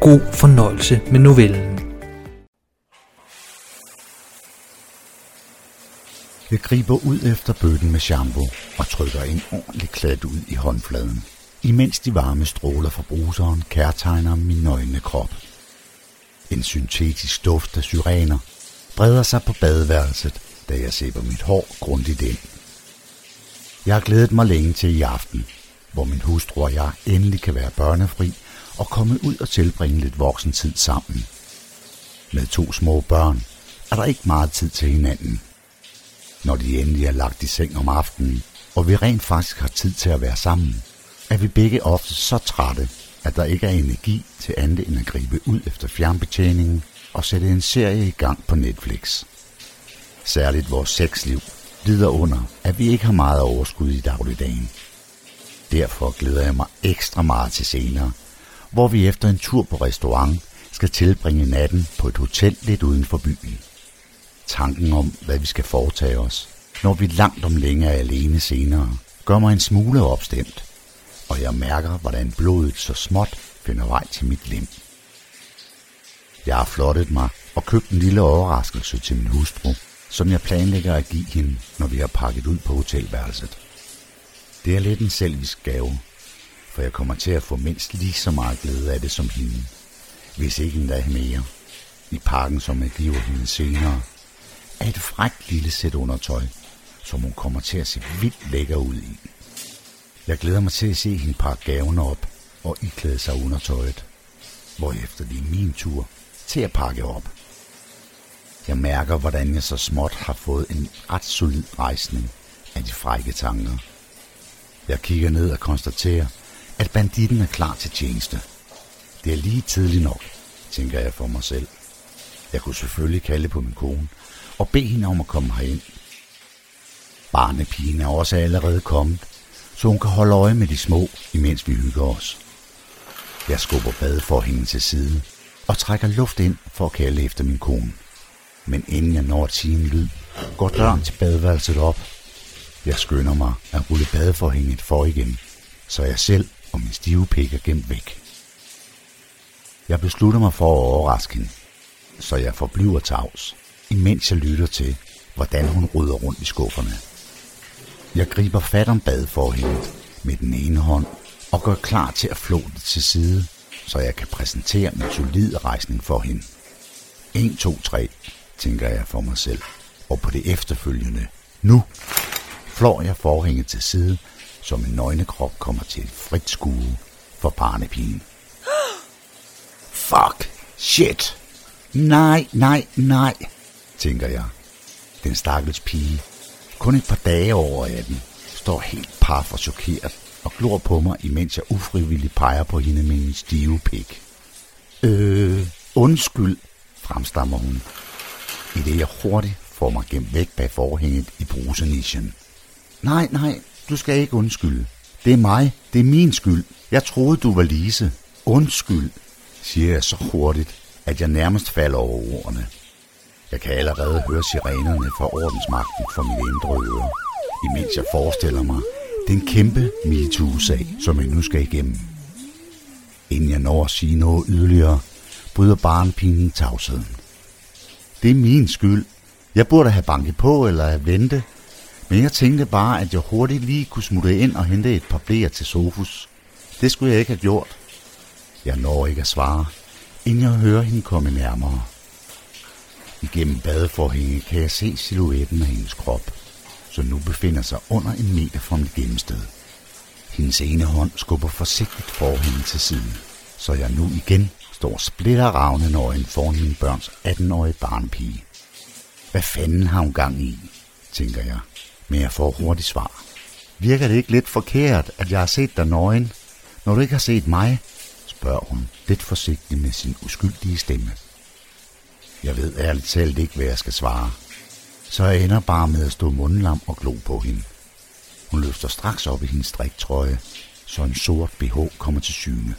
God fornøjelse med novellen. Jeg griber ud efter bøtten med shampoo og trykker en ordentlig klat ud i håndfladen, imens de varme stråler fra bruseren kærtegner min nøgne krop. En syntetisk duft af syrener breder sig på badeværelset, da jeg sæber mit hår grundigt ind. Jeg har glædet mig længe til i aften, hvor min hustru og jeg endelig kan være børnefri og komme ud og tilbringe lidt voksentid sammen. Med 2 små børn er der ikke meget tid til hinanden. Når de endelig er lagt i seng om aftenen, og vi rent faktisk har tid til at være sammen, er vi begge ofte så trætte, at der ikke er energi til andet end at gribe ud efter fjernbetjeningen og sætte en serie i gang på Netflix. Særligt vores sexliv lider under, at vi ikke har meget overskud i dagligdagen. Derfor glæder jeg mig ekstra meget til senere, hvor vi efter en tur på restaurant skal tilbringe natten på et hotel lidt uden for byen. Tanken om, hvad vi skal foretage os, når vi langt om længe er alene senere, gør mig en smule opstemt, og jeg mærker, hvordan blodet så småt finder vej til mit lem. Jeg har flottet mig og købt en lille overraskelse til min hustru, som jeg planlægger at give hende, når vi har pakket ud på hotelværelset. Det er lidt en selvisk gave, for jeg kommer til at få mindst lige så meget glæde af det som hende, hvis ikke endda mere. I pakken, som jeg giver hende senere, er et frækt lille sæt undertøj, som hun kommer til at se vildt lækker ud i. Jeg glæder mig til at se hende pakke gaven op og iklæde sig undertøjet, hvorefter det er min tur til at pakke op. Jeg mærker, hvordan jeg så småt har fået en ret solid rejsning af de frække tanker. Jeg kigger ned og konstaterer, at banditten er klar til tjeneste. Det er lige tidligt nok, tænker jeg for mig selv. Jeg kunne selvfølgelig kalde på min kone og bede hende om at komme herind. Barnepigen er også allerede kommet, så hun kan holde øje med de små, imens vi hygger os. Jeg skubber badeforhængen til side og trækker luft ind for at kalde efter min kone. Men inden jeg når timelyd, går døren til badeværelset op. Jeg skynder mig at rulle badeforhænget for igen, så jeg selv og min stive pik er gemt væk. Jeg beslutter mig for at overraske hende, så jeg forbliver tavs, imens jeg lytter til, hvordan hun ruder rundt i skufferne. Jeg griber fat om badeforhænget med den ene hånd og går klar til at flå det til side, så jeg kan præsentere min solide rejsning for hende. 1, 2, 3, tænker jeg for mig selv, og på det efterfølgende nu flår jeg forhænget til side, så min nøgne krop kommer til et frit skue for barnepigen. Fuck, shit, nej, tænker jeg. Den stakkels pige, kun et par dage over 18, står helt paf og chokeret og glor på mig, imens jeg ufrivilligt peger på hende med en stive pik. Undskyld, fremstammer hun, i det jeg hurtigt får mig gemt væk bag forhænget i brusenischen. Nej, du skal ikke undskylde. Det er mig, det er min skyld. Jeg troede, du var Lise. Undskyld, siger jeg så hurtigt, at jeg nærmest falder over ordene. Jeg kan allerede høre sirenerne fra ordensmagten for mine indre ører, imens jeg forestiller mig den kæmpe MeToo-sag, som jeg nu skal igennem. Inden jeg når at sige noget yderligere, bryder barnepinen tavsheden. Det er min skyld. Jeg burde have banket på eller vente, men jeg tænkte bare, at jeg hurtigt lige kunne smutte ind og hente et par bleer til Sofus. Det skulle jeg ikke have gjort. Jeg når ikke at svare, inden jeg hører hende komme nærmere. Igennem badeforhænget kan jeg se silhuetten af hendes krop, som nu befinder sig under 1 meter fra mit gennemsted. Hendes ene hånd skubber forsigtigt forhænget til siden, så jeg nu igen står splitterragende nøgen foran mine børns 18-årige barnepige. Hvad fanden har hun gang i, tænker jeg, men jeg får hurtigt svar. Virker det ikke lidt forkert, at jeg har set dig nøgen, når du ikke har set mig? spørger hun, lidt forsigtigt med sin uskyldige stemme. Jeg ved ærligt talt ikke, hvad jeg skal svare. Så jeg ender bare med at stå mundlam og glo på hende. Hun løfter straks op i hendes striktrøje, så en sort BH kommer til syne.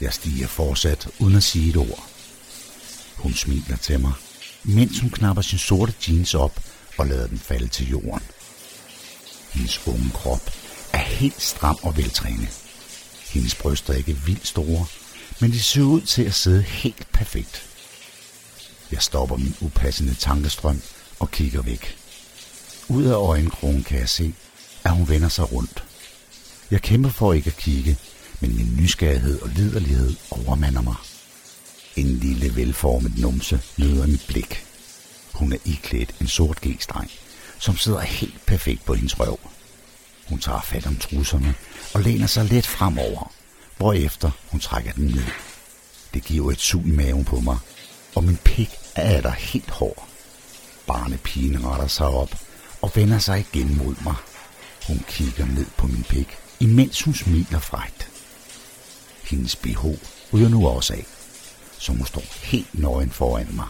Jeg stiger fortsat, uden at sige et ord. Hun smiler til mig, mens hun knapper sin sorte jeans op og lader den falde til jorden. Hendes unge krop er helt stram og veltrænet. Hendes bryster er ikke vildt store, men de ser ud til at sidde helt perfekt. Jeg stopper min upassende tankestrøm og kigger væk. Ud af øjenkrogen kan jeg se, at hun vender sig rundt. Jeg kæmper for ikke at kigge, men min nysgerrighed og liderlighed overmander mig. En lille velformet numse møder mit blik. Hun er iklædt en sort g-streng, som sidder helt perfekt på hendes røv. Hun tager fat om trusserne og læner sig let fremover, hvorefter hun trækker den ned. Det giver et sug i maven på mig, og min pik er der helt hård. Barnepigen retter sig op og vender sig igen mod mig. Hun kigger ned på min pik, imens hun smiler frækt. Hendes BH ryger nu også af, så hun står helt nøgen foran mig.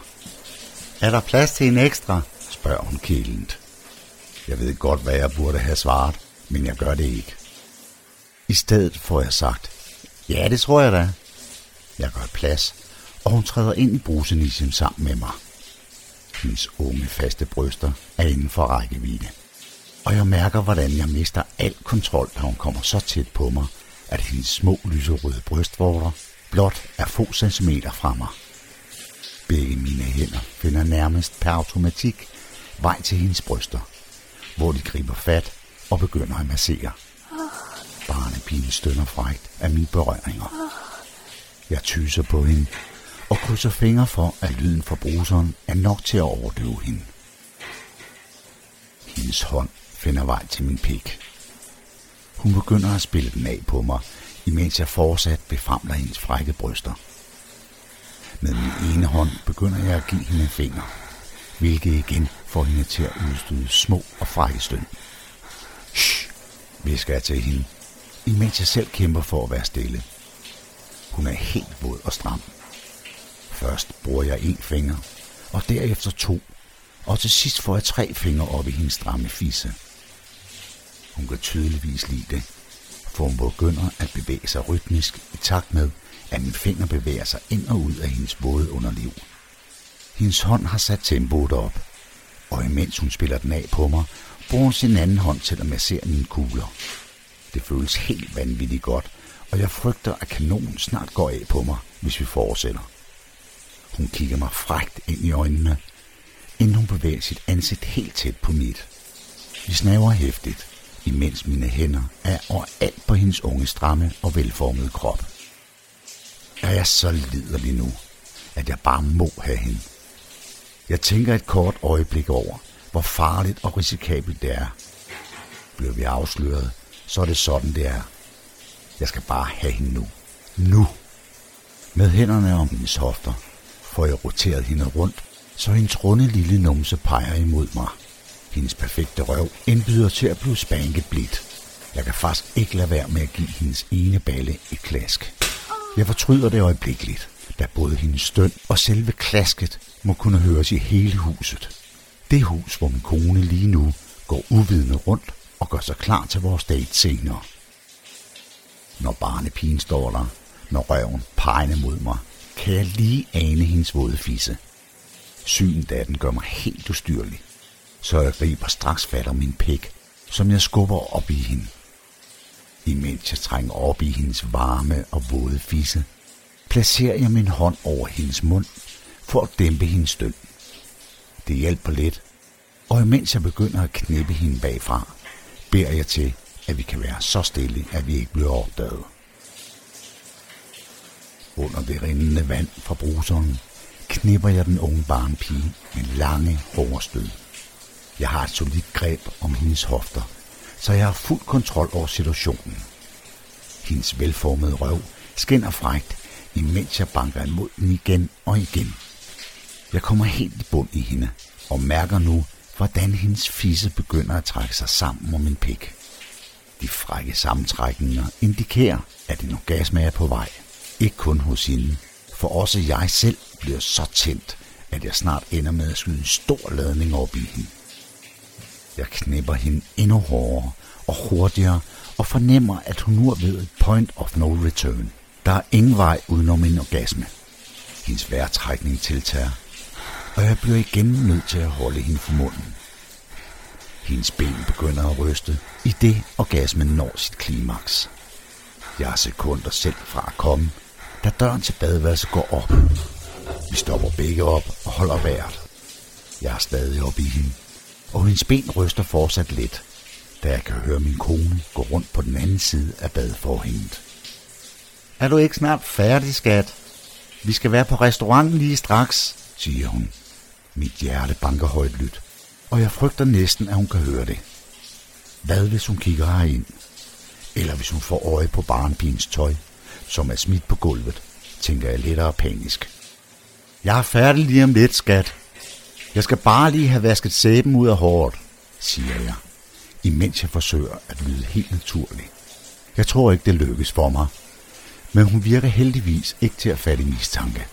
Er der plads til en ekstra? Spørger hun kælent. Jeg ved godt, hvad jeg burde have svaret, men jeg gør det ikke. I stedet får jeg sagt, ja, det tror jeg da. Jeg gør plads, og hun træder ind i brusenissen sammen med mig. Hendes unge faste bryster er inden for rækkevidde, og jeg mærker, hvordan jeg mister al kontrol, da hun kommer så tæt på mig, at hendes små lyserøde brystvorter blot er få centimeter fra mig. Begge mine hænder finder nærmest per automatik vej til hendes bryster, hvor de griber fat og begynder at massere. Barnepigen stønner frækt af mine berøringer. Jeg tyser på hende og krydser fingre for, at lyden fra bruseren er nok til at overdøve hende. Hendes hånd finder vej til min pik. Hun begynder at spille den af på mig, imens jeg fortsat befamler hendes frække bryster. Med min ene hånd begynder jeg at give hende fingre, hvilket igen får hende til at udstøde små og frække støn. Shh, visker jeg til hende, imens jeg selv kæmper for at være stille. Hun er helt våd og stram. Først bruger jeg en finger, og derefter to, og til sidst får jeg tre fingre op i hendes stramme fisse. Hun kan tydeligvis lide det, for hun begynder at bevæge sig rytmisk i takt med, at mine fingre bevæger sig ind og ud af hendes våde underliv. Hendes hånd har sat tempoet op, og imens hun spiller den af på mig, bruger hun sin anden hånd til at massere mine kugler. Det føles helt vanvittigt godt, og jeg frygter, at kanonen snart går af på mig, hvis vi fortsætter. Hun kigger mig frækt ind i øjnene, inden hun bevæger sit ansigt helt tæt på mit. Vi snaver hæftigt, imens mine hænder er overalt på hendes unge, stramme og velformede krop. Er jeg så liderlig nu, at jeg bare må have hende? Jeg tænker et kort øjeblik over, hvor farligt og risikabelt det er. Bliver vi afsløret, så er det sådan, det er. Jeg skal bare have hende nu. Nu! Med hænderne om hendes hofter får jeg roteret hende rundt, så hendes runde lille numse peger imod mig. Hendes perfekte røv indbyder til at blive spanket blidt. Jeg kan faktisk ikke lade være med at give hendes ene balle et klask. Jeg fortryder det øjeblikkeligt, da både hendes støn og selve klasket må kunne høres i hele huset. Det hus, hvor min kone lige nu går uvidende rundt og gør sig klar til vores date senere. Når barnepigen står der, når røven peger mod mig, kan jeg lige ane hendes våde fisse. Synet af den gør mig helt ustyrlig, så jeg griber straks fat om min pik, som jeg skubber op i hende. Imens jeg trænger op i hendes varme og våde fisse, placerer jeg min hånd over hendes mund for at dæmpe hendes støn. Det hjælper lidt, og imens jeg begynder at knæppe hende bagfra, beder jeg til, at vi kan være så stille, at vi ikke bliver opdaget. Under det rindende vand fra bruseren knipper jeg den unge barnpige med lange overstød. Jeg har et solidt greb om hendes hofter, så jeg har fuld kontrol over situationen. Hendes velformede røv skinner frækt, imens jeg banker imod den igen og igen. Jeg kommer helt i bund i hende og mærker nu, hvordan hendes fisse begynder at trække sig sammen om min pik. De frække sammentrækninger indikerer, at en orgasme er på vej, Ikke kun hos hende, for også jeg selv bliver så tændt, at jeg snart ender med at skyde en stor ladning over bilen. Jeg knipper hende endnu hårdere og hurtigere og fornemmer, at hun nu er ved et point of no return. Der er ingen vej udenom min orgasme. Hendes vejrtrækning tiltager, og jeg bliver igen nødt til at holde hende for munden. Hendes ben begynder at ryste, i det orgasmen når sit klimaks. Jeg er sekunder selv fra at komme, da døren til badeværelset går op. Vi stopper begge op og holder vejret. Jeg er stadig oppe i hende, og hendes ben ryster fortsat lidt, da jeg kan høre min kone gå rundt på den anden side af badeforhænget. Er du ikke snart færdig, skat? Vi skal være på restauranten lige straks, siger hun. Mit hjerte banker højt lyt, og jeg frygter næsten, at hun kan høre det. Hvad hvis hun kigger herind? Eller hvis hun får øje på barnpigens tøj, som er smidt på gulvet, tænker jeg lettere panisk. Jeg er færdig lige om lidt, skat. Jeg skal bare lige have vasket sæben ud af håret, siger jeg, imens jeg forsøger at lyde helt naturlig. Jeg tror ikke, det lykkes for mig, men hun virker heldigvis ikke til at fatte mistanke.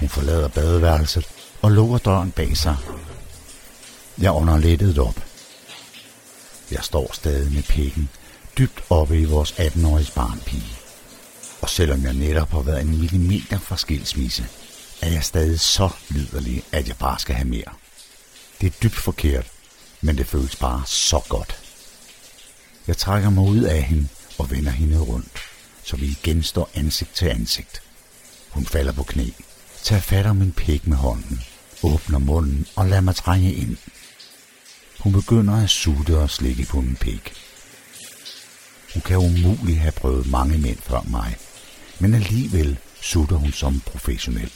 Hun forlader badeværelset og lukker døren bag sig. Jeg ånder lettet op. Jeg står stadig med pikken dybt oppe i vores 18-årige barnpige. Og selvom jeg netop har været en millimeter fra skilsmisse, er jeg stadig så liderlig, at jeg bare skal have mere. Det er dybt forkert, men det føles bare så godt. Jeg trækker mig ud af hende og vender hende rundt, så vi igen står ansigt til ansigt. Hun falder på knæ, tager fat om min pik med hånden, åbner munden og lader mig trænge ind. Hun begynder at sutte og slikke på min pik. Hun kan umuligt have prøvet mange mænd før mig, men alligevel sutter hun som professionel.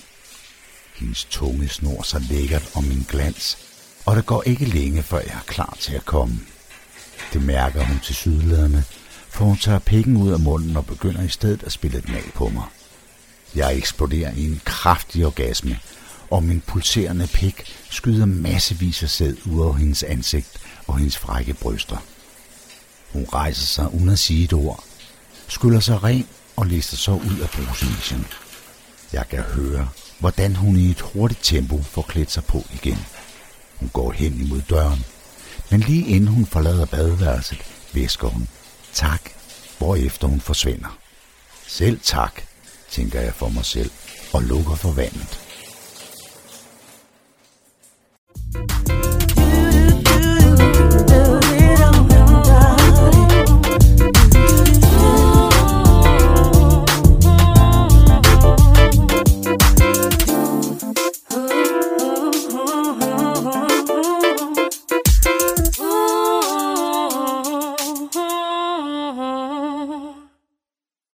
Hendes tunge snor sig lækkert om min glans, og det går ikke længe, før jeg er klar til at komme. Det mærker hun til sydlæderne, for hun tager pikken ud af munden og begynder i stedet at spille den af på mig. Jeg eksploderer i en kraftig orgasme, og min pulserende pik skyder massevis af sæd ud over hendes ansigt og hendes frække bryster. Hun rejser sig uden at sige et ord, skyller sig ren og lister sig ud af brusnischen. Jeg kan høre, hvordan hun i et hurtigt tempo får klædt sig på igen. Hun går hen imod døren, men lige inden hun forlader badeværelset, væsker hun tak, hvorefter hun forsvinder. Selv tak, tænker jeg for mig selv og lukker for vandet.